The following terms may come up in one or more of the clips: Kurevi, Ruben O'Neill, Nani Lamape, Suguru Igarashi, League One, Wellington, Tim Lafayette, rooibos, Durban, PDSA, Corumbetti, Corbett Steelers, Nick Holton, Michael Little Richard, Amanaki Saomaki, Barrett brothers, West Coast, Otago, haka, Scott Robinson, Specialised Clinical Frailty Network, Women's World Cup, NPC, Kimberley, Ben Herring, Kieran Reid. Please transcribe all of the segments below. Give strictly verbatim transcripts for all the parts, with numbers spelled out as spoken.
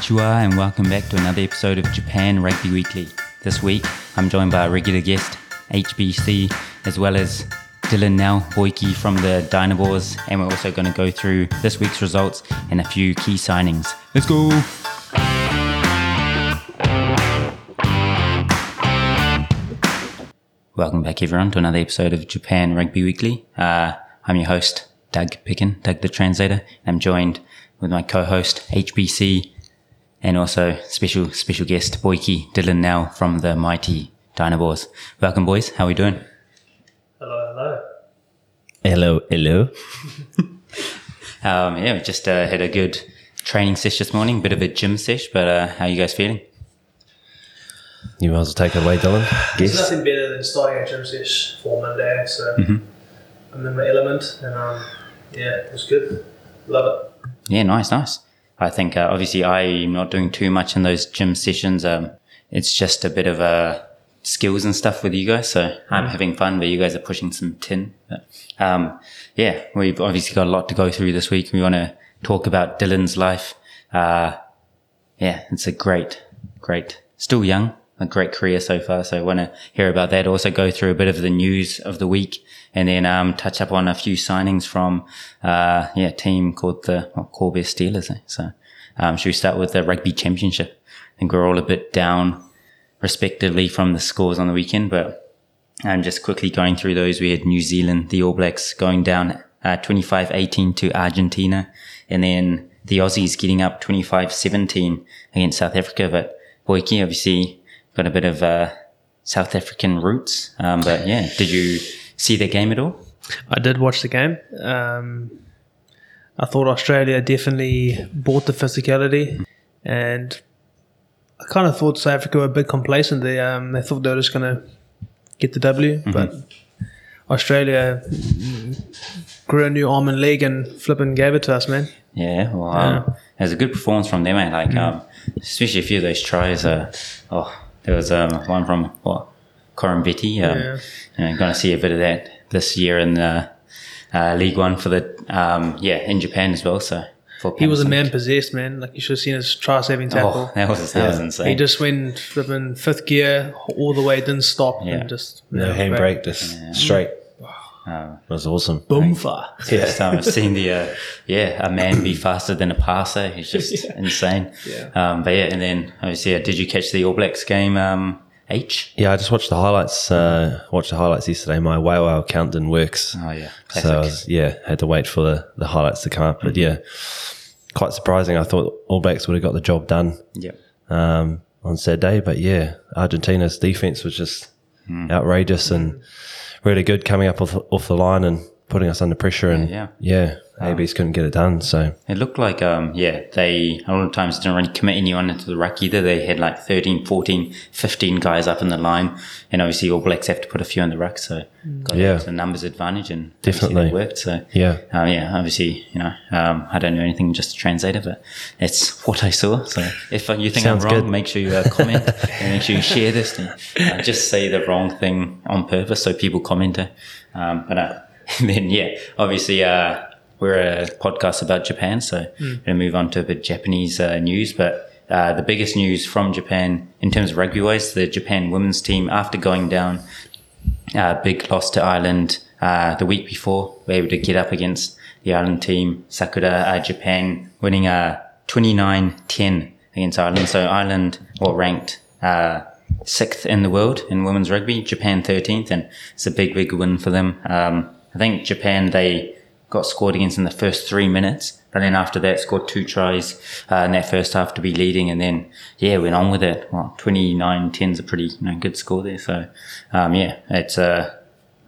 Konnichiwa and welcome back to another episode of Japan Rugby Weekly. This week I'm joined by a regular guest, H B C, as well as Dylan Nell-Boyke from the Dynaboars, and we're also going to go through this week's results and a few key signings. Let's go! Welcome back everyone to another episode of Japan Rugby Weekly. Uh, I'm your host, Doug Pickin, Doug the Translator. I'm joined with my co-host, H B C, and also special, special guest, Boyke, Dylan Nell from the Mighty Dynaboars. Welcome boys, how are we doing? Hello, hello. Hello, hello. um, yeah, we just uh, had a good training session this morning, bit of a gym session, but uh, how are you guys feeling? You might as well take it away, Dylan. There's guess. nothing better than starting a gym session for Monday, so mm-hmm. I'm in my element, and um, yeah, it was good. Love it. Yeah, nice, nice. I think uh, obviously I'm not doing too much in those gym sessions. Um, it's just a bit of a skills and stuff with you guys, so mm-hmm. I'm having fun, but you guys are pushing some tin. But, um, yeah, we've obviously got a lot to go through this week. We want to talk about Dylan's life. Uh, yeah, it's a great, great, still young. A great career so far, so I want to hear about that. Also go through a bit of the news of the week, and then um touch up on a few signings from uh yeah a team called the well, Corbett Steelers. Eh? So um should we start with the rugby championship? I think we're all a bit down, respectively, from the scores on the weekend, but I'm just quickly going through those. We had New Zealand, the All Blacks, going down uh, twenty-five eighteen to Argentina, and then the Aussies getting up twenty-five seventeen against South Africa. But Boyke, obviously, got a bit of uh, South African roots, um, but yeah, did you see the game at all? I did watch the game. Um, I thought Australia definitely bought the physicality, and I kind of thought South Africa were a bit complacent. They um, they thought they were just going to get the W, mm-hmm. but Australia grew a new arm and leg and flipping gave it to us, man. Yeah, wow. Yeah. There's a good performance from them, man. Like, mm. um, especially a few of those tries. Uh, oh. There was um, one from what Corumbetti. Um, yeah. And I'm going to see a bit of that this year in the uh, League One for the um, yeah in Japan as well. So for he was a man possessed, man. Like, you should have seen his try-saving tackle. Oh, that was, that yeah. was insane. He just went flipping fifth gear all the way, didn't stop, yeah. and just no handbrake, just yeah. straight. Wow, um, that was awesome. Boomfa. Yeah, first time I've seen the uh, yeah a man be faster than a passer. He's just yeah. insane. Yeah. Um, but yeah, and then obviously, yeah, did you catch the All Blacks game? Um, H. Yeah, I just watched the highlights. Uh, watched the highlights yesterday. My Wayway account didn't work. Oh yeah, classic. So I was, yeah, had to wait for the, the highlights to come up. But yeah, quite surprising. I thought All Blacks would have got the job done. Yeah. Um, on Saturday, but yeah, Argentina's defense was just mm. outrageous mm. and really good coming up off, off the line and putting us under pressure, and yeah, yeah, yeah um, A Bs couldn't get it done. So it looked like, um, yeah, they a lot of times didn't really commit anyone into the ruck either. They had like thirteen, fourteen, fifteen guys up in the line, and obviously All Blacks have to put a few in the ruck, so got yeah. the numbers advantage, and definitely worked. So yeah, um, yeah, obviously, you know, um, I don't know anything, just a translator, but that's what I saw. So if you think Sounds I'm wrong, good. make sure you uh, comment and make sure you share this. And, uh, just say the wrong thing on purpose so people comment. Uh, um, but. Uh, And then, yeah, obviously, uh, we're a podcast about Japan, so mm. we're going to move on to a bit Japanese uh, news. But uh, the biggest news from Japan in terms of rugby-wise, the Japan women's team, after going down a uh, big loss to Ireland uh, the week before, were able to get up against the Ireland team, Sakura, uh, Japan, winning uh, twenty-nine ten against Ireland. So Ireland were ranked uh, sixth in the world in women's rugby, Japan thirteenth, and it's a big, big win for them. Um I think Japan, they got scored against in the first three minutes, but then after that scored two tries uh, in that first half to be leading, and then, yeah, went on with it. Well, twenty-nine ten is a pretty you know, good score there. So, um, yeah, it's. Uh,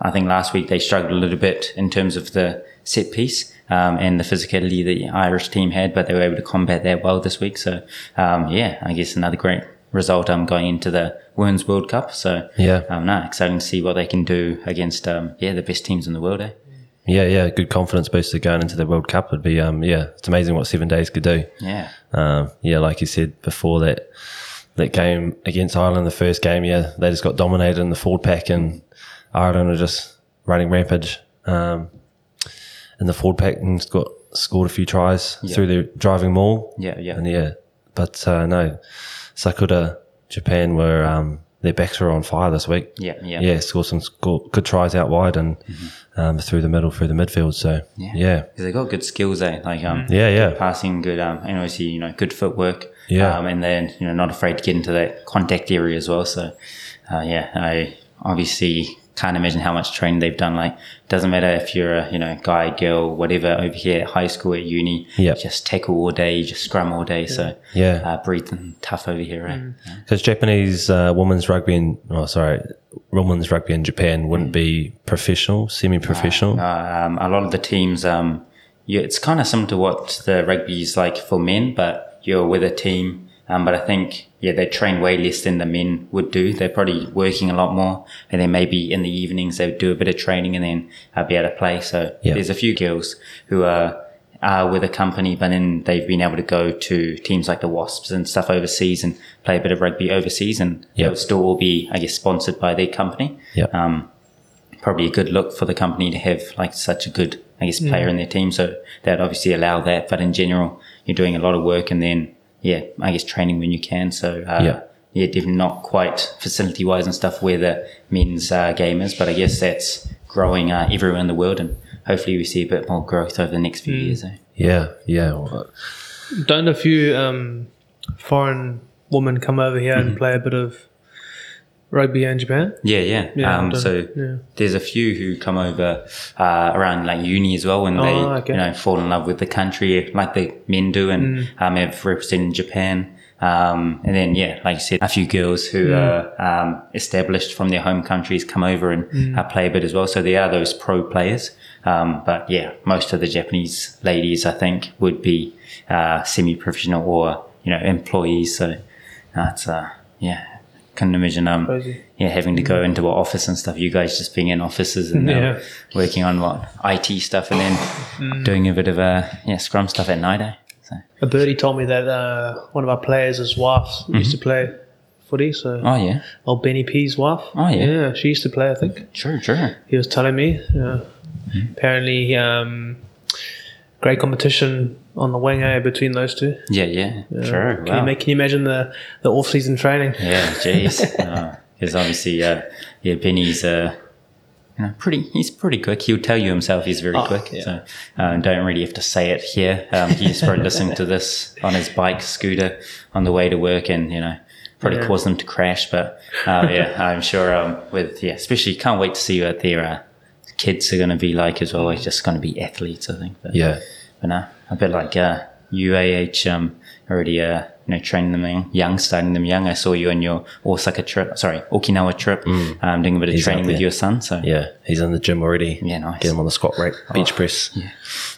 I think last week they struggled a little bit in terms of the set piece um, and the physicality the Irish team had, but they were able to combat that well this week. So, um, yeah, I guess another great result um, going into the Women's World Cup. So, yeah, um, no, exciting to see what they can do against, um, yeah, the best teams in the world, eh? Yeah, yeah, good confidence booster going into the World Cup would be, um, yeah, it's amazing what seven days could do. Yeah. Um, yeah, like you said before, that that game against Ireland, the first game, yeah, they just got dominated in the forward pack, and Ireland were just running rampage um, in the forward pack and got scored a few tries yeah. through their driving maul. Yeah, yeah. And yeah. But uh, no, Sakura, Japan were um, their backs were on fire this week. Yeah, yeah, yeah. Scored some score, good tries out wide and mm-hmm. um, through the middle, through the midfield. So yeah, yeah. They got good skills, eh? Like um, yeah, yeah, good passing, good um, and obviously you know good footwork. Yeah, um, and then you know not afraid to get into that contact area as well. So uh, yeah, I obviously can't imagine how much training they've done. Like, doesn't matter if you're a you know guy, girl, whatever. Over here at high school, at uni, yep. just tackle all day, just scrum all day. Yeah. So yeah, uh, breathing tough over here, right? Because mm. yeah. Japanese uh, women's rugby and oh sorry, women's rugby in Japan wouldn't mm. be professional, semi-professional. Uh, uh, um, a lot of the teams, um, yeah, it's kind of similar to what the rugby is like for men, but you're with a team. Um, but I think, yeah, they train way less than the men would do. They're probably working a lot more. And then maybe in the evenings they do a bit of training and then uh, be able to play. So yep. there's a few girls who are, are with a company, but then they've been able to go to teams like the Wasps and stuff overseas and play a bit of rugby overseas. And yep. they'll still all be, I guess, sponsored by their company. Yep. Um, probably a good look for the company to have like such a good, I guess, player mm. in their team. So that obviously allow that. But in general, you're doing a lot of work and then, yeah, I guess training when you can. So, uh, yeah. yeah, definitely not quite facility-wise and stuff where the men's uh, game is, but I guess that's growing uh, everywhere in the world, and hopefully we see a bit more growth over the next few mm. years. Eh? Yeah, yeah. Well, don't a few um, foreign women come over here mm-hmm. and play a bit of rugby in Japan? Yeah, yeah. yeah um, so yeah. there's a few who come over uh, around like uni as well, and oh, they okay. you know fall in love with the country like the men do, and mm. um, have represented Japan. Um, and then yeah, like you said, a few girls who mm. are um, established from their home countries come over and mm. uh, play a bit as well. So there are those pro players, um, but yeah, most of the Japanese ladies I think would be uh, semi-professional or you know employees. So that's uh, yeah. Can imagine um Crazy. yeah having to go into an office and stuff, you guys just being in offices and yeah. working on what I T stuff and then mm. doing a bit of uh yeah scrum stuff at night, eh? So a birdie told me that uh one of our players, his wife mm-hmm. used to play footy, so oh yeah old Benny P's wife, oh yeah yeah she used to play, I think. True true He was telling me uh, mm-hmm. apparently um great competition on the wing, eh, between those two. Yeah, yeah, yeah. Sure. Can, wow. you make, can you imagine the, the off-season training? Yeah, jeez. Because oh, obviously, uh, yeah, Benny's uh, you know, pretty. He's pretty quick. He'll tell you himself he's very oh, quick. Yeah. So um, don't really have to say it here. Um, he's probably listening to this on his bike, scooter, on the way to work, and you know. Probably yeah. caused them to crash. But uh, yeah, I'm sure. Um, with yeah, especially can't wait to see you out there. Uh, kids are going to be like as well. They're just going to be athletes, I think. But, yeah. But no, a bit like uh, U A H um, already, uh, you know, training them young, starting them young. I saw you on your Osaka trip, sorry, Okinawa trip, mm. um, doing a bit of he's training with your son. So yeah, he's in the gym already. Yeah, nice. Get him on the squat rack, bench oh, press. Yeah.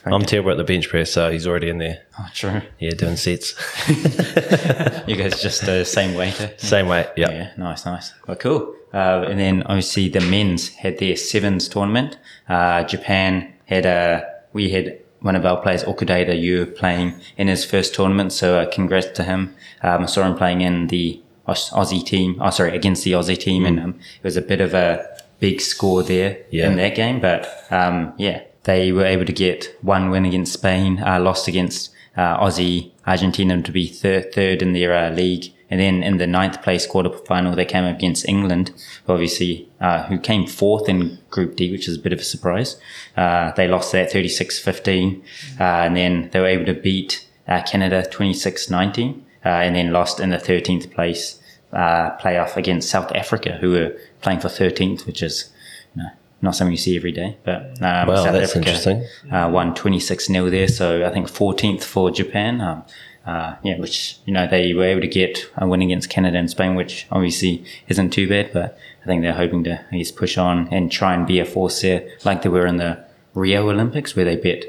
Right, I'm good. Terrible at the bench press, so he's already in there. Oh, true. Yeah, doing sets. You guys just the uh, same weight. Eh? Same weight, yeah. Yeah, nice, nice. Well, cool. Uh, and then obviously the men's had their sevens tournament. Uh, Japan had a, we had one of our players, Okudaira Yu, playing in his first tournament. So uh, congrats to him. Um, I saw him playing in the Aus- Aussie team. Oh, sorry, against the Aussie team. Mm. And um, it was a bit of a big score there yeah. in that game. But um, yeah, they were able to get one win against Spain, uh, lost against uh, Aussie, Argentina to be thir- third in their uh, league. And then in the ninth place quarter final, they came up against England, obviously, uh, who came fourth in Group D, which is a bit of a surprise. Uh, they lost that thirty-six fifteen. Uh, and then they were able to beat uh, Canada twenty-six nineteen. Uh, and then lost in the thirteenth place uh, playoff against South Africa, who were playing for thirteenth, which is you know, not something you see every day. But um, wow, South that's Africa interesting. Uh, won twenty-six nil there. So I think fourteenth for Japan. Um, Uh, yeah, which, you know, they were able to get a win against Canada and Spain, which obviously isn't too bad, but I think they're hoping to, I guess, push on and try and be a force there, like they were in the Rio Olympics, where they bet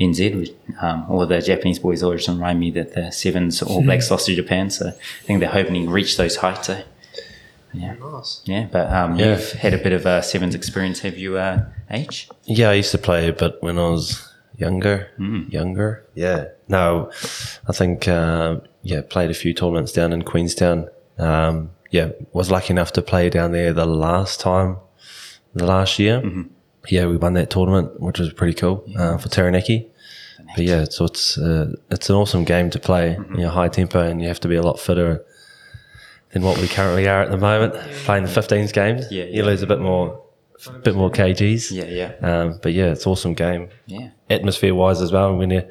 N Z, um, or the Japanese boys always remind me that the sevens All Blacks lost to Japan, so I think they're hoping to reach those heights, eh? Yeah, nice. Yeah, but um, yeah. you've had a bit of a sevens experience, have you, uh, H? Yeah, I used to play a bit when I was... Younger, mm. younger, yeah. No, I think uh, yeah, played a few tournaments down in Queenstown. Um, yeah, was lucky enough to play down there the last time, the last year. Mm-hmm. Yeah, we won that tournament, which was pretty cool yeah. uh, for Taranaki. But yeah, so it's uh, it's an awesome game to play. Mm-hmm. You know, high tempo, and you have to be a lot fitter than what we currently are at the moment. Yeah, playing yeah. the fifteens games, yeah, yeah. you lose a bit more, a bit more kgs. Yeah, yeah. Um, but yeah, it's an awesome game. Yeah. Atmosphere wise as well. When you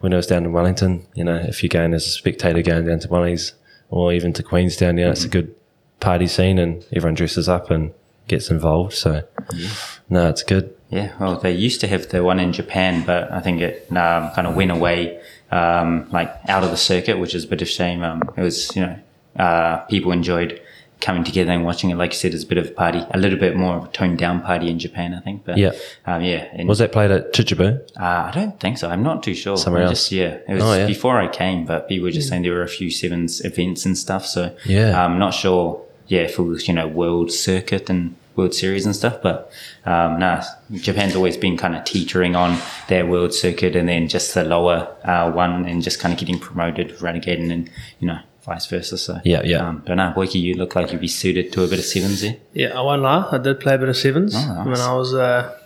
when I was down in Wellington, you know, if you're going as a spectator going down to Wellington or even to Queenstown, you know, mm-hmm. it's a good party scene, and everyone dresses up and gets involved. So yeah. no, it's good. Yeah, well, they used to have the one in Japan, but I think it um, kind of went away, um, like out of the circuit, which is a bit of shame. Um, it was, you know, uh, people enjoyed coming together and watching it. Like you said, it's a bit of a party, a little bit more of a toned down party in Japan, I think. But yeah, um, yeah. Was that played at Chichibu? Uh, I don't think so. I'm not too sure. Somewhere else? Just, yeah, it was oh, yeah. before I came, but people were just yeah. saying there were a few sevens events and stuff. So yeah, I'm not sure. Yeah, if it was, you know, world circuit and World Series and stuff, but um, nah, Japan's always been kind of teetering on their world circuit, and then just the lower uh, one, and just kind of getting promoted, relegated, and you know, vice versa. So yeah, yeah. Um, but nah, Boyke, you look like you'd be suited to a bit of sevens there. Yeah, I won't lie, I did play a bit of sevens oh, nice. when I was uh,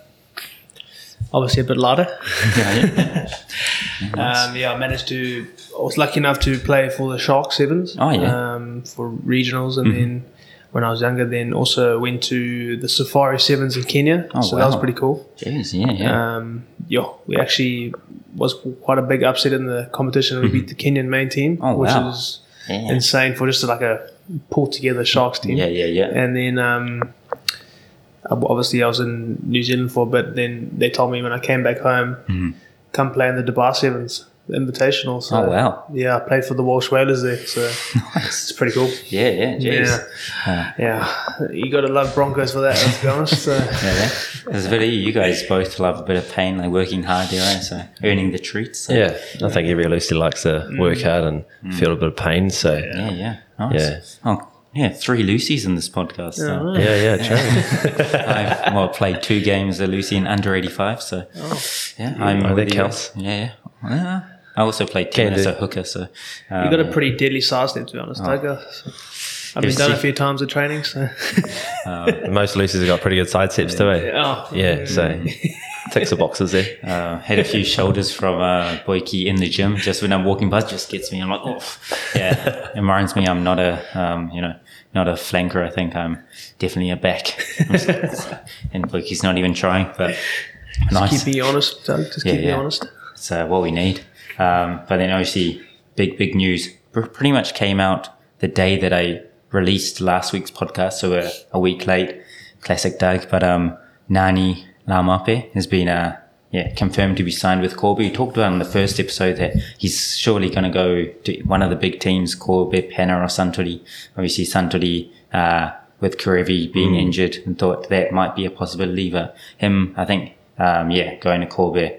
obviously a bit lighter. yeah, yeah. nice. um, yeah, I managed to. I was lucky enough to play for the Shark Sevens. Oh yeah. Um, for regionals, and mm-hmm. then. When I was younger, then also went to the Safari Sevens in Kenya. Oh, so wow. that was pretty cool. Jeez, yeah, yeah. Um, yeah, we actually was quite a big upset in the competition. We beat the Kenyan main team, oh, which wow. is yeah. insane for just like a pulled together Sharks team. Yeah, yeah, yeah. And then um, obviously I was in New Zealand for a bit. Then they told me when I came back home, mm-hmm. come play in the Dubai Sevens. Invitational. So oh wow! Yeah, I played for the Welsh Whalers there, so nice. It's pretty cool. Yeah, yeah, geez. yeah, uh, yeah. You got to love Broncos for that, to be honest. So. yeah, it's a bit of you. You guys both love a bit of pain, like working hard, there, right? So earning the treats. So. Yeah, I think every Lucy likes to work mm. hard and mm. feel a bit of pain. So yeah, yeah, yeah. Nice. Yeah. Oh. Yeah, three Lucies in this podcast. So. Oh, nice. Yeah, yeah, true. I've well, played two games of Lucy in under eighty-five, so oh. yeah, I'm oh, that counts. Yeah, yeah. I also played tennis as a hooker, so um, you got a pretty deadly size net, to be honest. Oh. Tiger. So. I've been done a few times at training, so um, most Lucies have got pretty good side steps, yeah. do they? Oh, yeah, mm. so. Ticks the boxes there. Uh, had a few shoulders from uh, Boyke in the gym. Just when I'm walking past, just gets me. I'm like, oh, yeah. It reminds me I'm not a, um, you know, not a flanker. I think I'm definitely a back. Just, and Boyke's not even trying. But just nice. Keep me honest, Doug. Just yeah, keep yeah. me honest. It's uh, what we need. Um, but then obviously, big big news pretty much came out the day that I released last week's podcast, so we're a week late. Classic Doug, but um, Nani Lamape has been uh, yeah confirmed to be signed with Corby. We talked about in the first episode that he's surely going to go to one of the big teams, Corby, Pana or Suntory. Obviously Suntory uh, with Kurevi being mm. injured, and thought that might be a possibility for him. I think um, yeah going to Corby,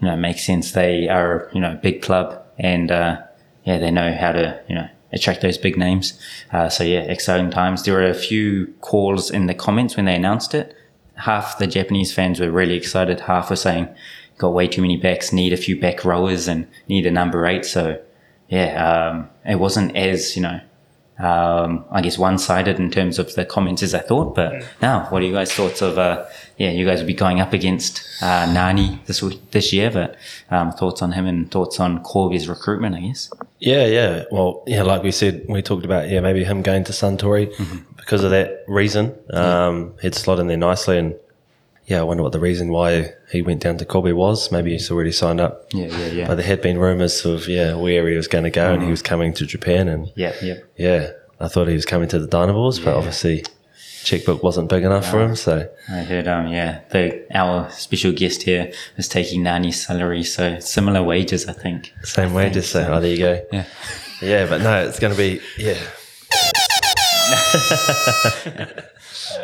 you know, makes sense. They are, you know, a big club, and uh, yeah they know how to, you know, attract those big names. Uh, so yeah, exciting times. There were a few calls in the comments when they announced it. Half the Japanese fans were really excited. Half were saying, got way too many backs, need a few back rowers and need a number eight. So, yeah, um, it wasn't as, you know, um, I guess one-sided in terms of the comments as I thought. But now, what are you guys' thoughts of, uh, yeah, you guys will be going up against uh, Nani this week, this year, but um, thoughts on him and thoughts on Corby's recruitment, I guess? Yeah, yeah. Well, yeah, like we said, we talked about, yeah, maybe him going to Suntory. Mm-hmm. Because of that reason, um, he'd slot in there nicely, and yeah, I wonder what the reason why he went down to Corby was. Maybe he's already signed up. Yeah, yeah, yeah. But there had been rumours of yeah where he was going to go, mm. and he was coming to Japan, and yeah, yeah, yeah. I thought he was coming to the Dynaboars, yeah. but obviously checkbook wasn't big enough uh, for him. So I heard, um, yeah, the our special guest here was taking Nani's salary, so similar wages, I think. Same I wages, think, so oh, there you go. Yeah, yeah, but no, it's going to be yeah.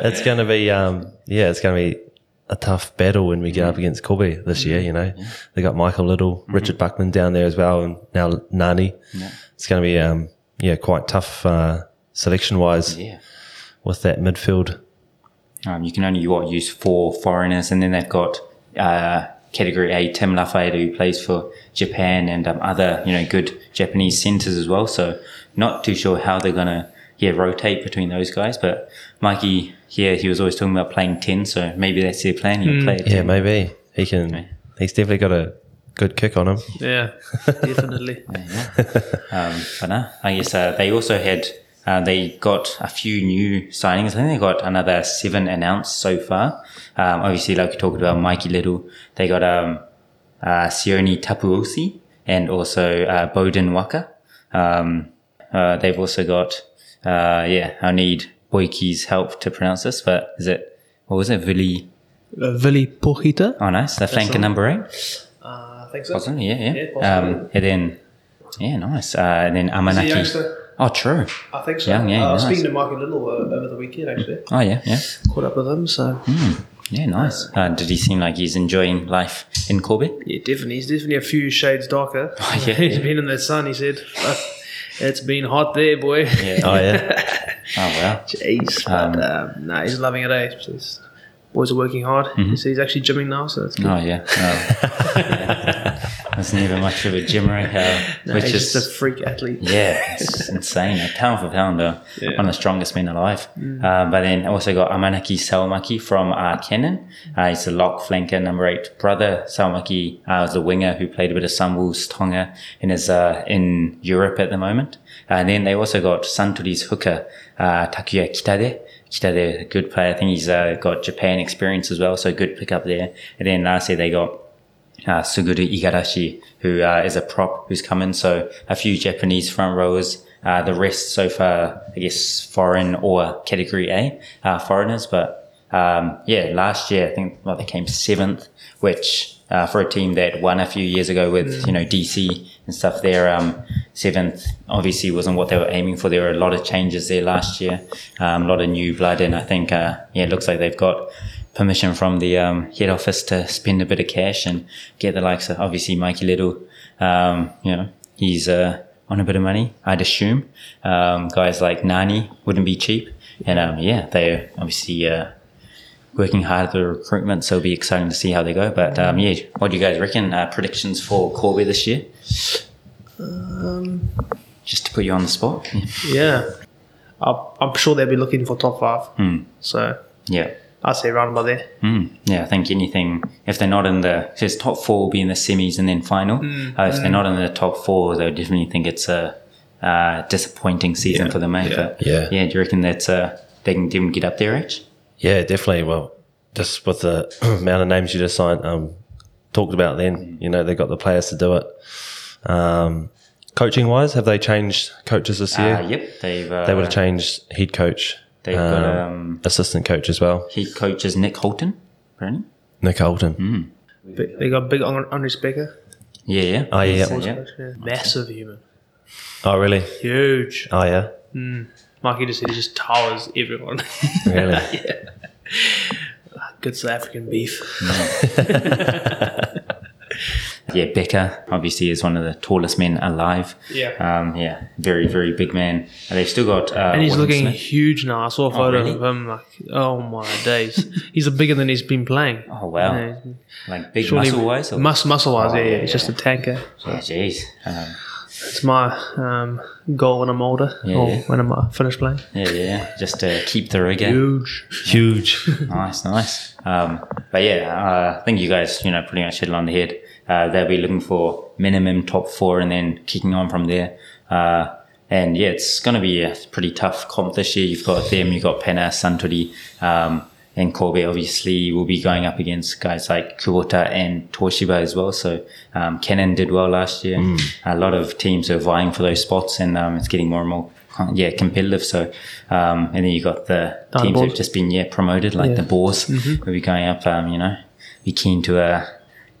it's going to be um, yeah it's going to be a tough battle when we get up against Corby this year, you know. Yeah. They got Michael Little, mm-hmm. Richard Buckman down there as well, and now Nani. Yeah. It's going to be um, yeah quite tough uh, selection wise yeah. with that midfield. Um, you can only what, use four foreigners, and then they've got uh, Category A Tim Lafayette, who plays for Japan, and um, other, you know, good Japanese centres as well, so not too sure how they're going to yeah, rotate between those guys. But Mikey, yeah, he was always talking about playing ten, so maybe that's their plan. He'll mm. play at ten. Yeah, maybe. He can. He's definitely got a Good kick on him. Yeah, definitely. yeah, yeah. Um, but no, I guess uh, they also had, uh, they got a few new signings. I think they got another seven announced so far. Um, obviously, like we talked about, Mikey Little. They got um, uh, Sione Tapuosi and also uh, Bowden Waka. Um, uh, they've also got, uh, yeah, I need Boyke's help to pronounce this, but is it, what was it, Vili? Uh, Vili Pohita. Oh, nice. The flanker number eight. I think so. Possibly, yeah, yeah. yeah um, and then, yeah, nice. Uh, and then Amanaki. The oh, true. I think so. Young, yeah, uh, nice. Speaking to Michael Little uh, over the weekend, actually. Oh, yeah, yeah. Caught up with him, so. Mm. Yeah, nice. Uh, did he seem like he's enjoying life in Corbett? Yeah, definitely. He's definitely a few shades darker. Oh, yeah. He's yeah. been in the sun, he said. It's been hot there, boy. Yeah. Oh, yeah. Oh, wow. Jeez. Um, but, um, no, he's loving it, eh? Just, boys are working hard. Mm-hmm. So he's actually gymming now, so that's good. Oh, yeah. Oh. yeah. That's never much of a gymmer. Uh, no, which he's is, just a freak athlete. Yeah, it's insane. A pound for pound, uh, yeah. one of the strongest men alive. Mm. Uh, but then also got Amanaki Saomaki from uh, Cannon. Uh, he's the lock flanker, number eight brother. Saomaki uh, was the winger who played a bit of Sunwolves, Tonga, and is uh, in Europe at the moment. Uh, and then they also got Suntory's hooker, uh, Takuya Kitade. Kitade, a good player. I think he's uh, got Japan experience as well, so good pick up there. And then lastly, they got uh, Suguru Igarashi, who uh, is a prop who's come in. So a few Japanese front rowers, uh, the rest so far, I guess, foreign or Category A uh, foreigners. But um, yeah, last year, I think well, they came seventh, which uh, for a team that won a few years ago with, you know, D C and stuff there, um, seventh obviously wasn't what they were aiming for. There were a lot of changes there last year, um, a lot of new blood, and I think uh, yeah, it looks like they've got permission from the um, head office to spend a bit of cash and get the likes of obviously Mikey Little. Um, you know, he's uh, on a bit of money, I'd assume. Um, guys like Nani wouldn't be cheap, and um, yeah, they're obviously uh, working hard at the recruitment, so it'll be exciting to see how they go. But um, yeah, what do you guys reckon? Uh, predictions for Corby this year? Um, Just to put you on the spot. Yeah, yeah. I'll, I'm sure they'll be looking for top five. Mm. So yeah, I say round about there. Mm. Yeah, I think anything, if they're not in the, says top four will be in the semis and then final. Mm. Uh, if mm. they're not in the top four, they'll definitely think it's a uh, disappointing season yeah. for them. Eh? Yeah. But, yeah, yeah. Do you reckon that uh, they can even get up there, H? Yeah, definitely. Well, just with the amount of names you just signed, um, talked about then, you know, they got the players to do it. Um, coaching wise, have they changed coaches this year? Uh, yep, they've uh, they would have changed head coach. They've um, got um, assistant coach as well. Head coach is Nick Holton, apparently. Nick Holton. Mm. But they got big Andres Becker. Yeah, yeah. Oh yeah, so, yeah. Coach, yeah. Massive human. Oh really? Huge. Oh yeah. Mm. Marky just said he just towers everyone. Really? Yeah. Good South African beef. Mm. Yeah, Becker obviously is one of the tallest men alive. Yeah, um, yeah, very very big man. And they've still got, uh, and he's looking Smith. Huge now. I saw a photo oh, really? of him. Like, oh my days, he's bigger than he's been playing. Oh wow, yeah. Like big muscle wise, muscle muscle wise. Oh, yeah, yeah, yeah, it's just a tanker. So. Oh jeez, um, it's my um, goal when I'm older yeah, or yeah. when I'm finished playing. Yeah, yeah, just to keep the rigor. Huge, huge. Nice, nice. Um, but yeah, uh, I think you guys, you know, pretty much hit it on the head. Uh, they'll be looking for minimum top four and then kicking on from there. Uh, and yeah, it's going to be a pretty tough comp this year. You've got them, you've got Pana, Suntory, um, and Corby obviously will be going up against guys like Kubota and Toshiba as well. So um, Cannon did well last year. Mm. A lot of teams are vying for those spots, and um, it's getting more and more yeah, competitive. So um, and then you've got the Dynaboars. Teams that have just been yeah, promoted, like yeah. the Boars, mm-hmm. will be going up, um, you know, be keen to... Uh,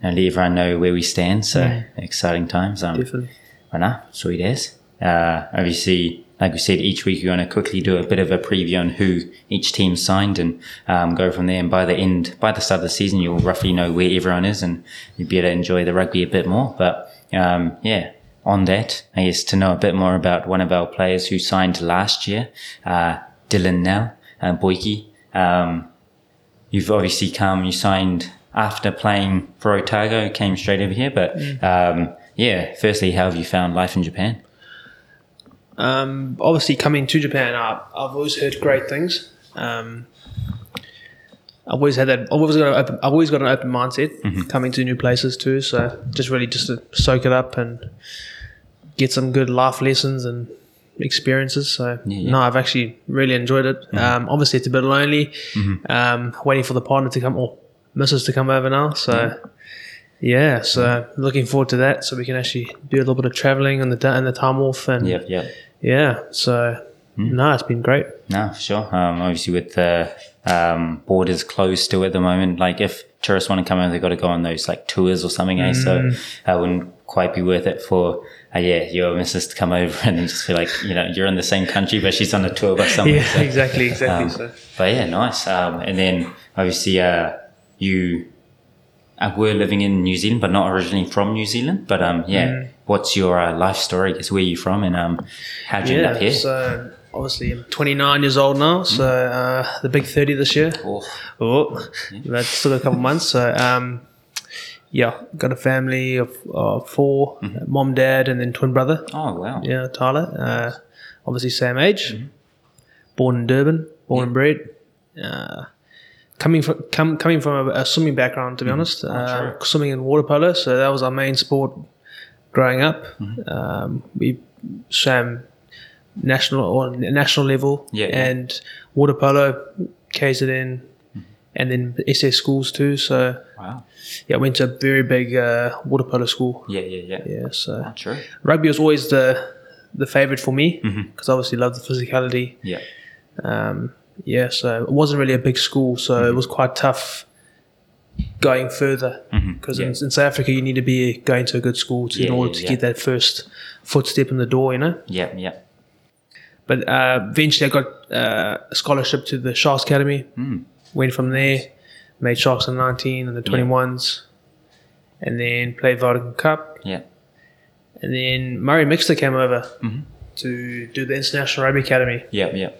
and let everyone know where we stand, so yeah. exciting times. Um, Definitely. But nah, sweet as. Uh, obviously, like we said, each week we're going to quickly do a bit of a preview on who each team signed and um, go from there. And by the end, by the start of the season, you'll roughly know where everyone is and you'd be able to enjoy the rugby a bit more. But um, yeah, on that, I guess to know a bit more about one of our players who signed last year, uh, Dylan Nell-Boyke. Um, you've obviously come, you signed... After playing for Otago, came straight over here. But um, yeah, firstly, how have you found life in Japan? Um, obviously, coming to Japan, I, I've always heard great things. Um, I always had that. I always got an open, I've always got an open mindset mm-hmm. coming to new places too. So just really just to soak it up and get some good life lessons and experiences. So yeah, yeah. no, I've actually really enjoyed it. Mm-hmm. Um, obviously, it's a bit lonely. Mm-hmm. Um, waiting for the partner to come or missus to come over now. So. Mm-hmm. Yeah, so looking forward to that, so we can actually do a little bit of travelling and the and the time off, and yeah, yeah, yeah. So mm. no, it's been great. No, for sure. Um, obviously, with the um, borders closed still at the moment, like if tourists want to come in, they've got to go on those like tours or something. Mm. Eh? So I wouldn't quite be worth it for uh, yeah your missus to come over and then just feel like you know you're in the same country, but she's on a tour bus somewhere. Yeah, so, exactly, exactly. Um, so, but yeah, nice. Um, and then obviously, uh, you. Uh, we're living in New Zealand, but not originally from New Zealand. But um, yeah, mm. what's your uh, life story? I guess where are you from, and um, how'd you yeah, end up here? So obviously, I'm twenty-nine years old now. Mm. So uh, the big thirty this year. Oh, oh. Yeah. That's still a couple months. So um, yeah, got a family of uh, four: mm-hmm. mom, dad, and then twin brother. Oh wow! Yeah, Tyler. Uh, obviously, same age. Mm-hmm. Born in Durban, born yeah. and bred. Uh, Coming from come, coming from a, a swimming background, to be mm-hmm. honest, uh, swimming and water polo, so that was our main sport growing up. Mm-hmm. Um, we swam national or national level yeah, and yeah. water polo, K Z N, mm-hmm. and then S A schools too. So wow. yeah, I went to a very big uh, water polo school. Yeah, yeah, yeah. Yeah, so true. Rugby was always the the favourite for me because mm-hmm. I obviously loved the physicality. Yeah. Um, Yeah, so it wasn't really a big school, so mm-hmm. it was quite tough going further because mm-hmm. yeah. in, in South Africa you need to be going to a good school to, yeah, in order yeah, to yeah. get that first footstep in the door, you know? Yeah, yeah. But uh, eventually I got uh, a scholarship to the Sharks Academy, mm. went from there, made Sharks in nineteen and the twenty-ones, yeah. and then played Vatican Cup. Yeah. And then Murray Mixter came over mm-hmm. to do the International Rugby Academy. Yeah, yeah.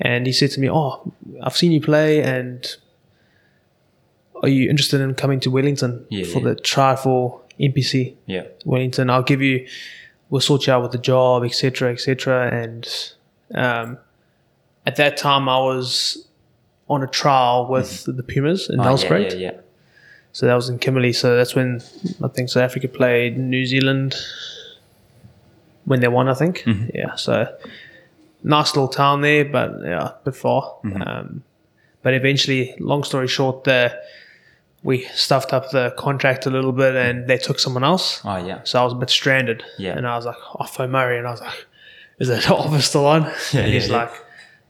And he said to me, oh, I've seen you play, and are you interested in coming to Wellington yeah, for yeah. the try for N P C? Yeah. Wellington, I'll give you, we'll sort you out with the job, et cetera, et cetera. And um, at that time, I was on a trial with mm-hmm. the Pumas in Nelspruit. Oh, yeah, yeah, yeah. So that was in Kimberley. So that's when I think South Africa played New Zealand when they won, I think. Mm-hmm. Yeah, so... Nice little town there, but yeah, a bit far. Mm-hmm. Um, but eventually, long story short, the, we stuffed up the contract a little bit and they took someone else. Oh, yeah. So I was a bit stranded. Yeah. And I was like, oh, phone Murray. And I was like, is that office still on? Yeah, and he's yeah, like,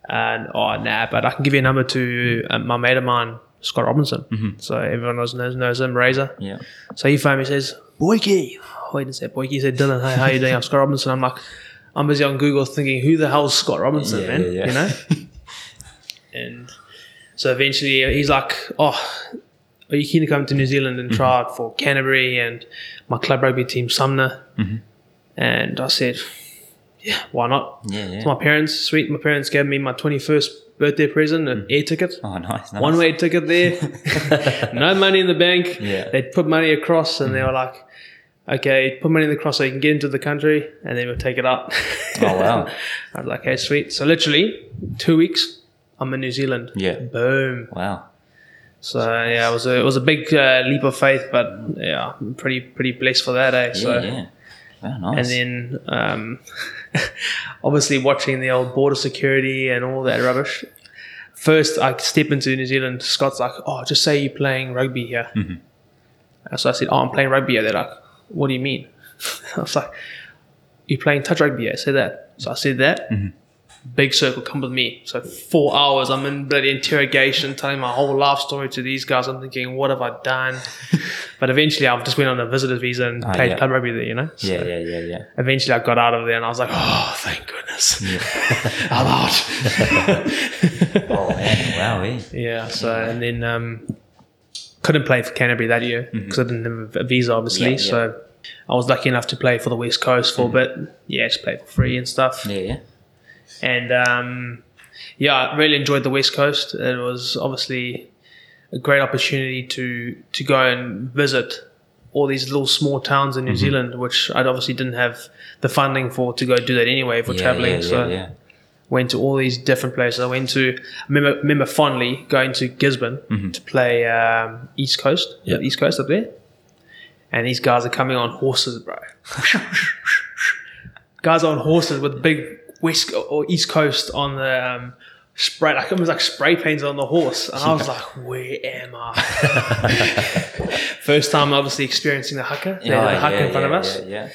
yeah. oh, nah, but I can give you a number to uh, my mate of mine, Scott Robinson. Mm-hmm. So everyone knows, knows, knows him, Razor. Yeah. So he phoned me, says, Boyke. Oh, he didn't say Boyke. He said, Dylan, hey, how you doing? I'm Scott Robinson. I'm like, I'm busy on Google thinking, who the hell's Scott Robinson, yeah, man? Yeah, yeah. You know? And so eventually he's like, oh, are you keen to come to New Zealand and mm-hmm. try out for Canterbury and my club rugby team, Sumner? Mm-hmm. And I said, yeah, why not? Yeah, yeah. So my parents, sweet, my parents gave me my twenty-first birthday present, an mm-hmm. air ticket. Oh, nice. nice. One-way ticket there. No money in the bank. Yeah. They put money across and mm-hmm. they were like, okay, put money in the cross so you can get into the country, and then we'll take it out. Oh, wow. I was like, okay, sweet. So literally two weeks, I'm in New Zealand. Yeah. Boom. Wow. So, yeah, it was a, it was a big uh, leap of faith, but, yeah, I'm pretty pretty blessed for that, eh? Yeah, so, yeah. Wow, nice. And then, um, obviously, watching the old border security and all that rubbish. First, I step into New Zealand. Scott's like, oh, just say you're playing rugby here. Mm-hmm. So I said, oh, I'm playing rugby here. They're like, what do you mean? I was like, you're playing touch rugby, I say that. So I said that. Mm-hmm. Big circle, come with me. So four hours, I'm in bloody interrogation, telling my whole life story to these guys. I'm thinking, what have I done? But eventually I just went on a visitor visa and oh, played yeah. club rugby there, you know? So yeah, yeah, yeah, yeah. Eventually I got out of there and I was like, oh, thank goodness. Yeah. I'm out. Oh, man, wow, eh? Yeah, so, yeah. And then... um couldn't play for Canterbury that year because mm-hmm. I didn't have a visa, obviously. Yeah, yeah. So I was lucky enough to play for the West Coast for mm-hmm. a bit. Yeah, just played for free and stuff. Yeah, yeah. And, um, yeah, I really enjoyed the West Coast. It was obviously a great opportunity to, to go and visit all these little small towns in New mm-hmm. Zealand, which I obviously didn't have the funding for to go do that anyway for yeah, traveling. Yeah, so yeah, yeah. went to all these different places. I went to, I remember, remember fondly going to Gisborne mm-hmm. to play um, East Coast, yep. East Coast up there. And these guys are coming on horses, bro. Guys are on horses with big West or East Coast on the um, spray. Like, it was like spray paints on the horse. And I was like, where am I? First time obviously experiencing the haka. They oh, had the haka yeah, in front yeah, of us. Yeah, yeah.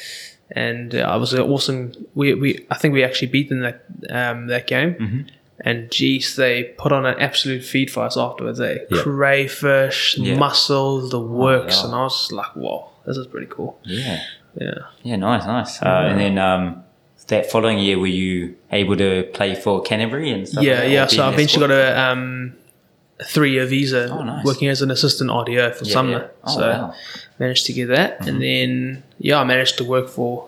And uh, it was an awesome. We we I think we actually beat them that um, that game, mm-hmm. and geez, they put on an absolute feed for us afterwards. They yep. crayfish, yep. mussels, the works, oh, and I was just like, wow, this is pretty cool. Yeah, yeah, yeah. Nice, nice. Uh, yeah. And then um, that following year, were you able to play for Canterbury and stuff? Yeah, like yeah. So I eventually got a um, three-year visa, oh, nice. working as an assistant R D O for yeah, Sumner. Yeah. Oh, so wow. managed to get that, mm-hmm. and then. Yeah, I managed to work for,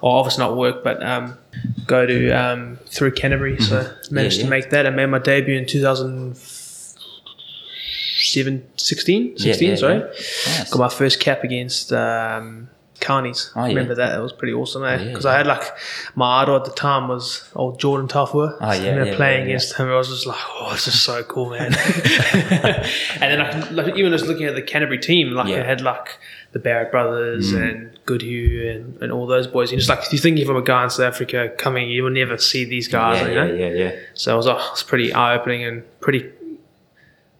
or obviously not work, but um, go to um, through Canterbury. Mm-hmm. So managed yeah, yeah. to make that. I made my debut in two thousand sixteen, yeah, yeah, sorry. Yeah. Nice. Got my first cap against um, Carney's. Oh, yeah. Remember that? That was pretty awesome, eh? Because oh, yeah, I had like, my idol at the time was old Jordan Tafua. Oh, yeah, and then yeah, playing yeah, yeah. against him, I was just like, oh, this is so cool, man. And then I, like, even just looking at the Canterbury team, like yeah. I had like, the Barrett brothers mm. and Goodhue and, and all those boys. You just like, if you think of a guy in South Africa coming, you will never see these guys, yeah, you know? Yeah, yeah, yeah. So it was, oh, it was pretty eye-opening and pretty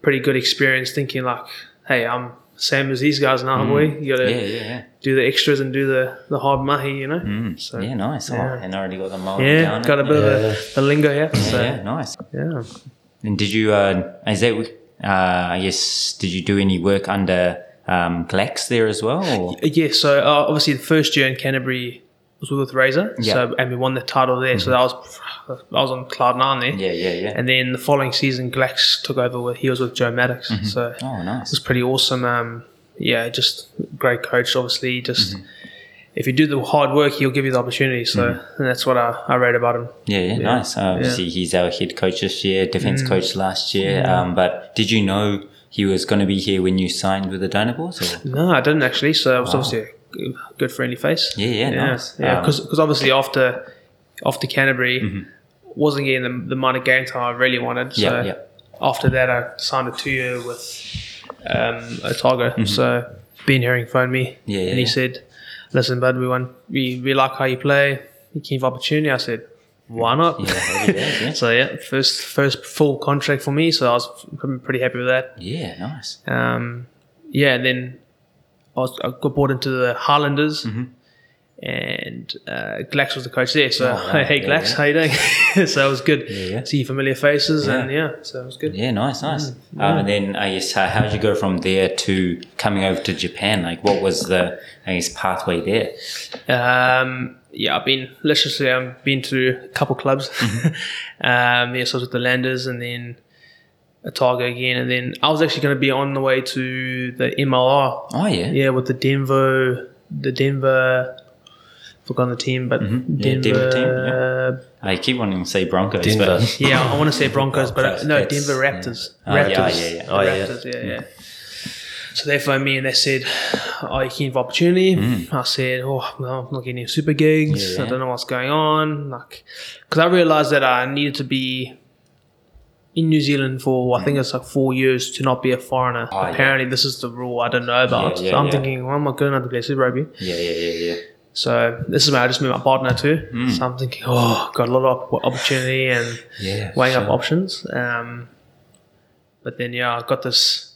pretty good experience thinking like, hey, I'm same as these guys now, mm. boy. You got to yeah, yeah, yeah. do the extras and do the, the hard mahi, you know? Mm. So, yeah, nice. Yeah. Oh, and I already got the Maori yeah, down. Yeah, got a bit yeah. of the, the lingo here. Yeah, so. yeah, nice. Yeah. And did you, uh, is that, uh, I guess, did you do any work under... Um, Glax there as well? Or? Yeah, so uh, obviously the first year in Canterbury was with Razor, yeah. so and we won the title there. Mm-hmm. So that was I was on cloud nine there. Yeah, yeah, yeah. And then the following season, Glax took over. With, he was with Joe Maddox. Mm-hmm. So oh, nice. It was pretty awesome. Um, yeah, just great coach. Obviously, just mm-hmm. if you do the hard work, he'll give you the opportunity. So mm-hmm. and that's what I, I read about him. Yeah, yeah, yeah. nice. Um, yeah. Obviously, he's our head coach this year, defense mm-hmm. coach last year. Yeah. Um, but did you know? He was going to be here when you signed with the Dynaboars? Or? No, I didn't actually. So it was wow. obviously a good friendly face. Yeah, yeah, yeah nice. Yeah, because um, obviously after after Canterbury, mm-hmm. wasn't getting the, the minor game time I really wanted. So yeah, yeah. after that, I signed a two-year with um, Otago. Mm-hmm. So Ben Herring phoned me yeah, yeah, and he yeah. said, listen, bud, we, want, we, we like how you play. You keep opportunity. I said, why not? Yeah, does, yeah. So yeah, first first full contract for me, so I was pretty happy with that. Yeah, nice. Um, yeah, and then I, was, I got brought into the Highlanders, mm-hmm. and uh, Glax was the coach there. So oh, hey, yeah, Glax, yeah. how you doing? So it was good. Yeah, yeah. See familiar faces, yeah. and yeah, so it was good. Yeah, nice, nice. Mm-hmm. Um, and then I guess how, how did you go from there to coming over to Japan? Like, what was the I guess pathway there? Um. Yeah, I've been, let's just say I've been to a couple clubs. Mm-hmm. um, yeah, so I was with the Landers and then Otago again. And then I was actually going to be on the way to the M L R. Oh, yeah. Yeah, with the Denver, the Denver, I forgot the team, but mm-hmm. Denver. Yeah, Denver team, yeah. I keep wanting to say Broncos. Denver. But yeah, I want to say Broncos, but Broncos, no, Denver Raptors. Yeah. Oh, Raptors. Yeah, yeah, yeah. Oh, Raptors, yeah, yeah. yeah. yeah. So they phoned me and they said, are you keen for opportunity? Mm. I said, oh, no, I'm not getting any super gigs. Yeah, yeah. I don't know what's going on. Like, because I realized that I needed to be in New Zealand for, I mm. think it's like four years to not be a foreigner. Oh, Apparently, yeah. this is the rule I don't know about. Yeah, yeah, so I'm yeah. thinking, well, I'm not good enough to play Super Rugby. Yeah, yeah, yeah, yeah. So this is where I just met my partner too. Mm. So I'm thinking, oh, got a lot of opportunity and yeah, weighing sure. up options. Um, but then, yeah, I got this.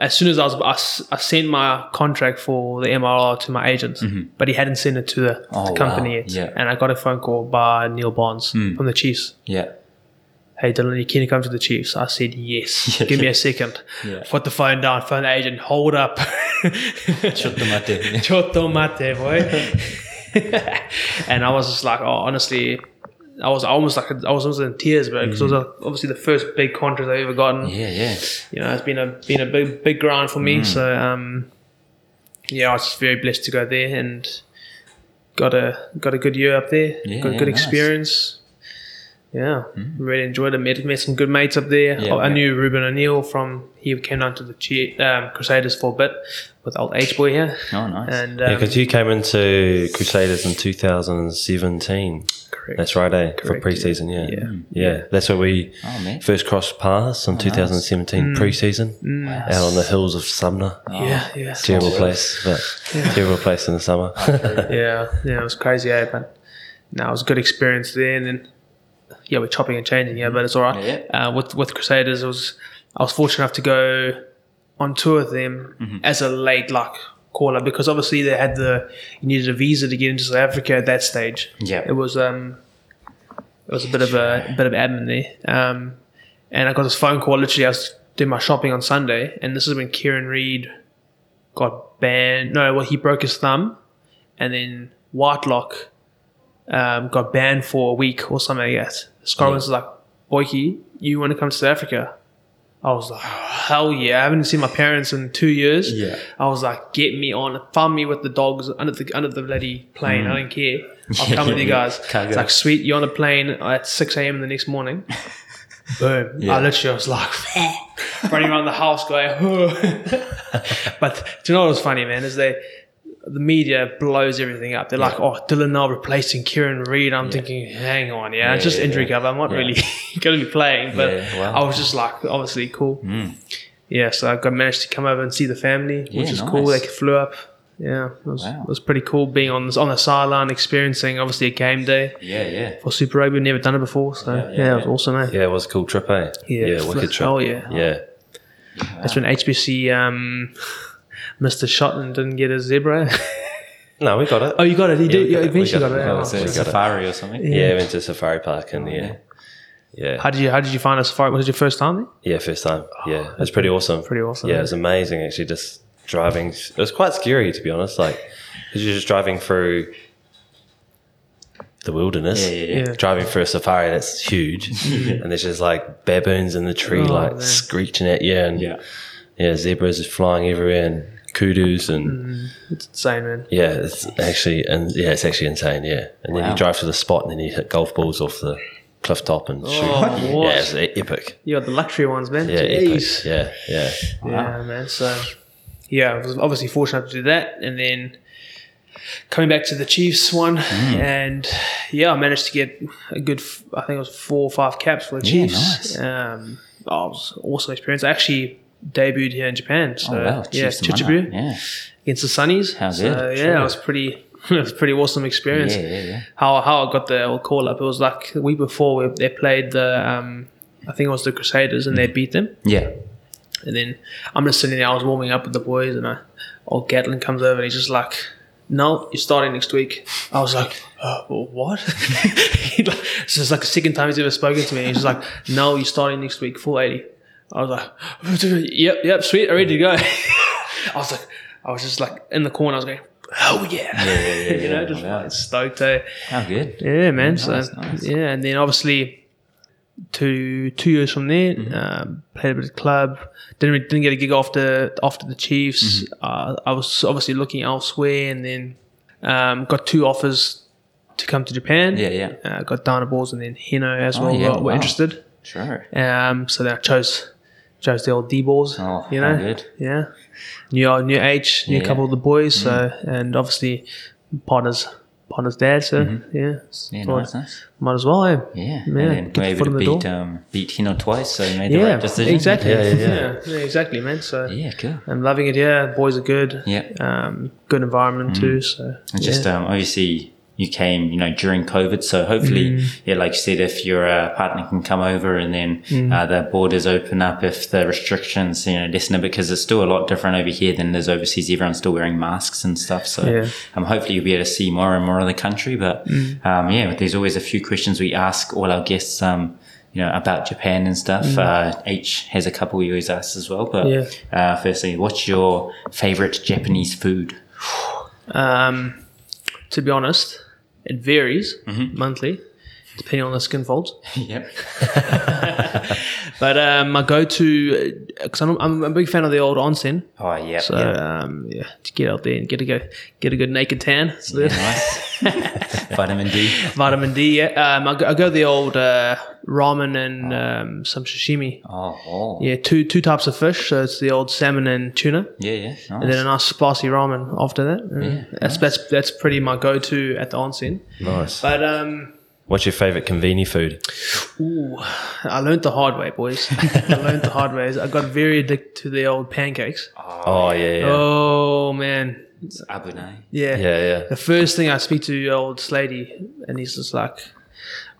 As soon as I was, I, I sent my contract for the M L R to my agent, mm-hmm. but he hadn't sent it to the, oh, the company wow. yet. Yeah. And I got a phone call by Neil Barnes mm. from the Chiefs. Yeah. Hey, Dylan, you keen to come to the Chiefs? I said, yes. Give me a second. Yeah. Put the phone down, phone the agent, hold up. Chotto mate. Chotto mate, boy. And I was just like, oh, honestly, I was almost like I was almost in tears, bro, because mm-hmm. it was obviously the first big contract I've ever gotten. Yeah, yeah. You know, it's been a been a big big grind for me. Mm. So, um, yeah, I was just very blessed to go there and got a got a good year up there. Yeah, got a good yeah, experience. Nice. Yeah, mm. really enjoyed it. Met, met some good mates up there. Yeah, I, I knew Ruben O'Neill from he came down to the G, um, Crusaders for a bit with old H boy here. Oh, nice. And because um, yeah, you came into Crusaders in two thousand seventeen. Correct. Correct. That's right, eh? Correct, for pre-season, yeah. Yeah. yeah. yeah. That's where we oh, first crossed paths in oh, two thousand seventeen nice. pre-season, mm. wow. out on the hills of Sumner. Oh, yeah, yeah. Terrible awesome. place, but yeah. terrible place in the summer. yeah, yeah, it was crazy, eh? But no, it was a good experience there. And then, yeah, we're chopping and changing, yeah, but it's all right. Yeah. Uh, with with Crusaders, it was, I was fortunate enough to go on tour with them mm-hmm. as a late luck caller, because obviously they had the you needed a visa to get into South Africa at that stage. Yeah, it was um, it was a bit of a, a bit of admin there. Um, and I got this phone call. Literally, I was doing my shopping on Sunday, and this is when Kieran Reid got banned. No, well, he broke his thumb, and then Whitelock um, got banned for a week or something like that. Scott Robinson yeah. was like, "Boyke, you want to come to South Africa?" I was like, oh, hell yeah. I haven't seen my parents in two years. Yeah. I was like, get me on. Farm me with the dogs under the under the bloody plane. Mm. I don't care. I'll come with you guys. It's like, sweet, you're on a plane at six a.m. the next morning. Boom. Yeah. I literally was like, running around the house going, oh. But do you know what's funny, man, is they, the media blows everything up. They're yeah. like, oh, Dylan Nell replacing Kieran Reid. I'm yeah. thinking, hang on, yeah, yeah it's just yeah, injury yeah. cover. I'm not yeah. really going to be playing, but yeah, wow. I was just like, obviously, cool. Mm. Yeah, so I got managed to come over and see the family, yeah, which is nice. cool. They flew up. Yeah, it was, wow. it was pretty cool being on this, on the sideline, experiencing obviously a game day. Yeah, yeah. For Super Rugby, we've never done it before, so yeah, yeah, yeah, yeah. it was awesome, eh? Yeah, it was a cool trip, eh? Yeah, yeah wicked trip. Oh yeah, yeah. Wow. That's when H B C. Um, Mister Shotland didn't get his zebra. No, we got it. Oh, you got it. He yeah, did. Yeah, eventually got it. Got it. Got it. Oh, we safari got it. or something. Yeah, yeah, went to Safari Park and oh, yeah, yeah. How did you How did you find a safari? Was it your first time there? Yeah, first time. Yeah, oh, it was pretty awesome. Pretty awesome. Yeah, man. It was amazing. Actually, just driving. It was quite scary, to be honest. Like, because you're just driving through the wilderness, yeah, yeah, yeah. driving through a safari that's huge, and there's just like baboons in the tree, oh, like man. screeching at you, and yeah, yeah, zebras is flying everywhere, and kudos and mm, it's insane, man. Yeah, it's actually and yeah, it's actually insane. Yeah, and wow. then you drive to the spot, and then you hit golf balls off the cliff top and oh, shoot. What? Yeah, it's epic. You got the luxury ones, man. Yeah, epic. yeah, yeah, wow. yeah, man. So yeah, I was obviously fortunate to do that, and then coming back to the Chiefs one, mm. and yeah, I managed to get a good, I think it was four or five caps for the yeah, Chiefs. Nice. Um, oh, it was an awesome experience. I actually debuted here in Japan, so oh, wow. yeah, Chichibu, yeah, against the Sunnies. How's so, it? Yeah, sure. it was pretty. It was a pretty awesome experience. Yeah, yeah, yeah. How how I got the call up, it was like the week before they played the, um, I think it was the Crusaders, and mm. they beat them. Yeah, and then I'm just sitting there. I was warming up with the boys, and I, old Gatlin comes over, and he's just like, "No, you're starting next week." I was like, oh, "What?" This is like the second time he's ever spoken to me. He's just like, "No, you're starting next week, full eighty." I was like, yep, yep, sweet, I'm ready to go. I was like, I was just like in the corner. I was going, oh yeah, yeah, yeah, yeah you know, yeah, just wow. like stoked. Eh? How good, yeah, man. Yeah, nice, so nice. yeah, and then obviously two two years from there, mm-hmm. um, played a bit of club. Didn't didn't get a gig after after the Chiefs. Mm-hmm. Uh, I was obviously looking elsewhere, and then um, got two offers to come to Japan. Yeah, yeah. Uh, got Dynaboars and then Hino as oh, well. Yeah, were wow. interested. Sure. Um, so then I chose. Chose the old D-balls, oh, you know, good. yeah, new new H, new yeah. couple of the boys, mm. so and obviously partners, partners dad, so mm-hmm. yeah, yeah nice, nice. might as well, eh? yeah, yeah, and then able to beat door. um beat Hino twice, so you made the yeah, right decision, exactly, yeah, yeah, yeah. yeah, exactly, man. So yeah, cool. I'm loving it. Yeah, boys are good. Yeah, um, good environment mm. too. So and just yeah. um, obviously. You came, you know, during COVID. So hopefully, mm. yeah, like you said, if your uh, partner can come over and then mm. uh, the borders open up, if the restrictions, you know, lessen it, because it's still a lot different over here than it is overseas. Everyone's still wearing masks and stuff. So yeah. um, hopefully you'll be able to see more and more of the country. But mm. um, yeah, but there's always a few questions we ask all our guests, um, you know, about Japan and stuff. Mm. Uh, H has a couple we always ask as well. But yeah. uh, firstly, what's your favorite Japanese food? um. To be honest, it varies mm-hmm. monthly, depending on the skin folds. Yep. But um, my go-to, because I'm, I'm a big fan of the old onsen. Oh yeah. So yeah. Um, yeah, to get out there and get a go, get a good naked tan. So yeah, nice. Vitamin D. Vitamin D. Yeah. Um, I go, I go the old uh, ramen and oh. um, some sashimi. Oh, oh. Yeah, two two types of fish. So it's the old salmon and tuna. Yeah, yeah. Nice. And then a nice spicy ramen after that. Yeah. That's nice. that's that's pretty my go-to at the onsen. Nice. But um. What's your favourite conveni food? Ooh, I learned the hard way, boys. I learned the hard ways. I got very addicted to the old pancakes. Oh, oh yeah, yeah. Oh, man. It's abonné. Yeah. Yeah, yeah. The first thing I speak to old Sladey, and he's just like,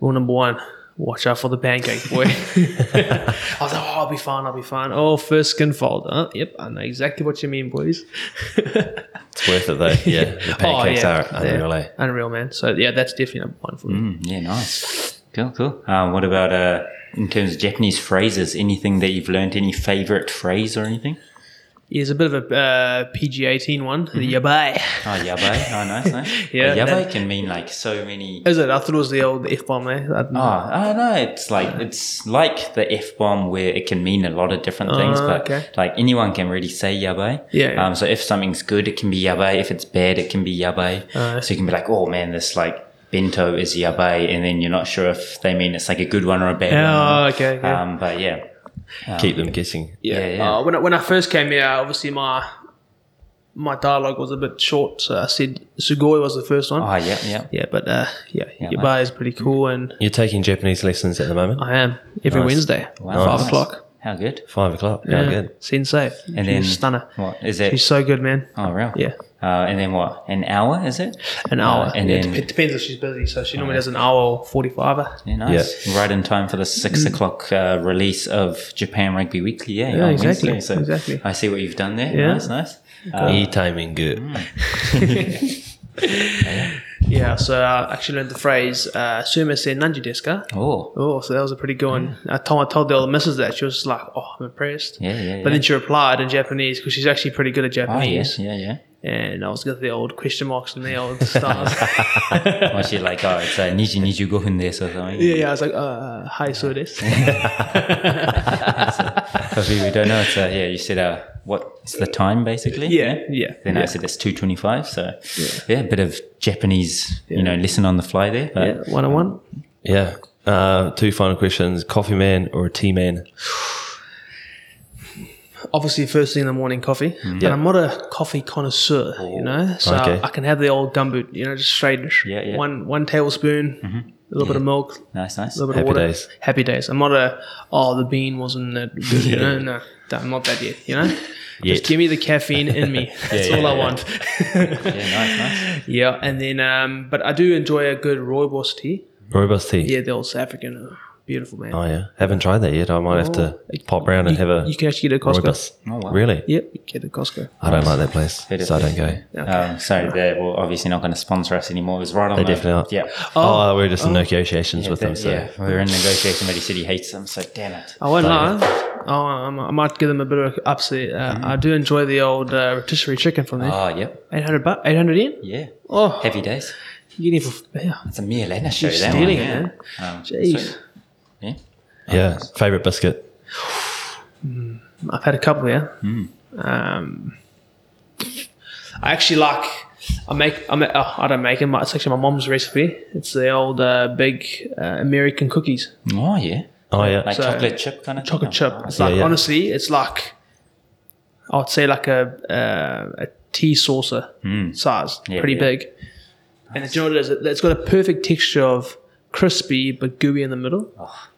rule number one, watch out for the pancake, boy. I was like, oh, I'll be fine, I'll be fine. Oh, first skin fold. Huh? Yep, I know exactly what you mean, boys. It's worth it, though. Yeah, the pancakes oh, yeah. are unreal, yeah. eh? Unreal, man. So, yeah, that's definitely number one for me. Mm, yeah, nice. Cool, cool. Um, what about uh, in terms of Japanese phrases, anything that you've learned, any favourite phrase or anything? Yeah, there's a bit of a uh, P G eighteen one, mm-hmm. the yabai. Oh, yabai. Oh, nice, nice. Yeah, well, yabai no. can mean like so many. Is it? I thought it was the old F-bomb, eh? Oh, oh, no, it's like, yeah. it's like the F-bomb where it can mean a lot of different things, uh, but okay. like anyone can really say yabai. Yeah, yeah. Um, so if something's good, it can be yabai. If it's bad, it can be yabai. Uh, so you can be like, oh man, this like bento is yabai. And then you're not sure if they mean it's like a good one or a bad oh, one. Oh, okay. Yeah. Um, but yeah. Um, Keep them guessing. Yeah, yeah, yeah. Uh, when I, when I first came here, obviously my my dialogue was a bit short. So I said "sugoi" was the first one. Oh yeah, yeah, yeah. But uh, yeah, yeah, yabai nice. is pretty cool. And you're taking Japanese lessons at the moment. I am every nice. Wednesday, wow. five nice. o'clock. How good? Five o'clock. Yeah. How good? Sensei. And she's then stunner. What is that? She's so good, man. Oh, real? Yeah. Uh, and then what? An hour is it? An hour. Uh, and yeah, then it depends if she's busy. So she normally right. does an hour or forty-five. Yeah, nice. Yeah. Right in time for the six o'clock uh, release of Japan Rugby Weekly. Yeah, yeah exactly. Wednesday. So exactly. I see what you've done there. Yeah. Nice, nice. Uh, e timing good. Mm. yeah. Yeah, so I actually learned the phrase "Suma sen nanji desu ka?" Oh, oh, so that was a pretty good one. I told, I told the other missus that she was just like, "Oh, I'm impressed." Yeah, yeah. But yeah. then she replied in Japanese because she's actually pretty good at Japanese. Oh yes, yeah, yeah. And I was got the old question marks and the old stars. Was she like, "Oh, it's uh, niji niji go hun desu" or something? Yeah, yeah. I was like, "Uh, hi, so desu." Because we don't know. It's uh, yeah. You said uh, what's the time basically? Yeah, yeah. Then yeah. I said it's two twenty-five. So yeah. yeah, a bit of Japanese, yeah. you know, lesson on the fly there. But, yeah, one on one. Yeah. Uh, two final questions: coffee man or a tea man? Obviously, first thing in the morning, coffee. Mm-hmm. But yeah. I'm not a coffee connoisseur, oh. you know. So okay. I, I can have the old gumboot, you know, just straight. Yeah, yeah. One one tablespoon. Mm-hmm. A little yeah. bit of milk. Nice, nice. A little bit Happy of water. days. Happy days. I'm not a, oh, the bean wasn't that good, you know. No, I'm not that yet, you know. yet. Just give me the caffeine in me. That's yeah, all yeah, I yeah. want. yeah, nice, nice. Yeah, and then, um, but I do enjoy a good rooibos tea. Rooibos tea? Yeah, the old South African. Uh, beautiful, man. Oh, yeah. Haven't tried that yet. I might oh. have to pop around and you, have a You can actually get a Costco. Rooibos. Oh, wow. Really? Yep, you can get a Costco. I don't like that place, it so is. I don't go. Okay. Um, so right. they're well, obviously not going to sponsor us anymore. It was right on They the, definitely aren't. Yeah. Oh, oh we're just oh. in negotiations yeah, with them. So. Yeah, we're in negotiations. Medi City hates them, so damn it. I won't lie. Oh, I might give them a bit of an upset. Uh, mm. I do enjoy the old uh, rotisserie chicken from there. Oh, yep. eight hundred bucks? eight hundred yen? Yeah. Oh. Heavy days. You get for, yeah. It's a meal, and I show you that one. Yeah. Um, Jeez. So, yeah. Yeah. Oh, favorite biscuit. Mm, I've had a couple, yeah. Mm. Um, I actually like. I make. I, make, oh, I don't make them. It's actually my mom's recipe. It's the old uh, big uh, American cookies. Oh yeah. Oh yeah. Like so, chocolate chip kind of. Chocolate thing? chip. Oh, it's yeah, like yeah. honestly, it's like. I would say like a uh, a tea saucer mm. size, yeah, pretty yeah. big. And do you know what it is? It's got a perfect texture of crispy but gooey in the middle. Oh,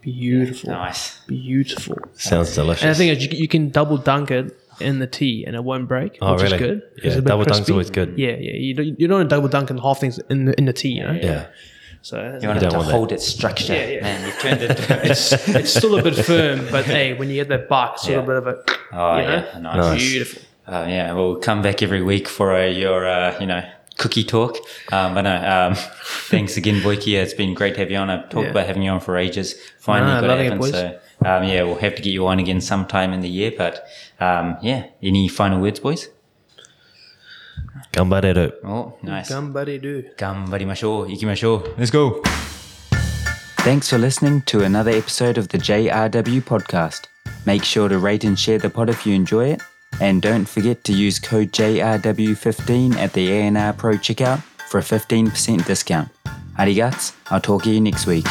beautiful. Yeah, nice. Beautiful. Sounds delicious. And the thing is, you, you can double dunk it in the tea and it won't break, oh, which really? is good. Yeah, double crispy. dunk's always good. Yeah, yeah. You don't, you don't want to double dunk and half things in the, in the tea, you know? Yeah. yeah. So you want it to hold that. its structure. Yeah, yeah. Man, you've turned it. it's, it's still a bit firm, but hey, when you get that bark, it's yeah. a little bit of a. Oh, you know? yeah. Nice. Beautiful. Uh, yeah, we'll come back every week for uh, your, uh, you know, cookie talk. Um, but no, um, thanks again, Boyke. Yeah, it's been great to have you on. I've talked yeah. about having you on for ages. Finally no, got it happen. So, um, yeah, we'll have to get you on again sometime in the year. But, um, yeah, any final words, boys? Ganbareru. Oh, nice. Ganbareru. Ganbarimashou. Ikimashou. Let's go. Thanks for listening to another episode of the J R W podcast. Make sure to rate and share the pod if you enjoy it. And don't forget to use code J R W fifteen at the A N R Pro checkout for a fifteen percent discount. Arigats, I'll talk to you next week.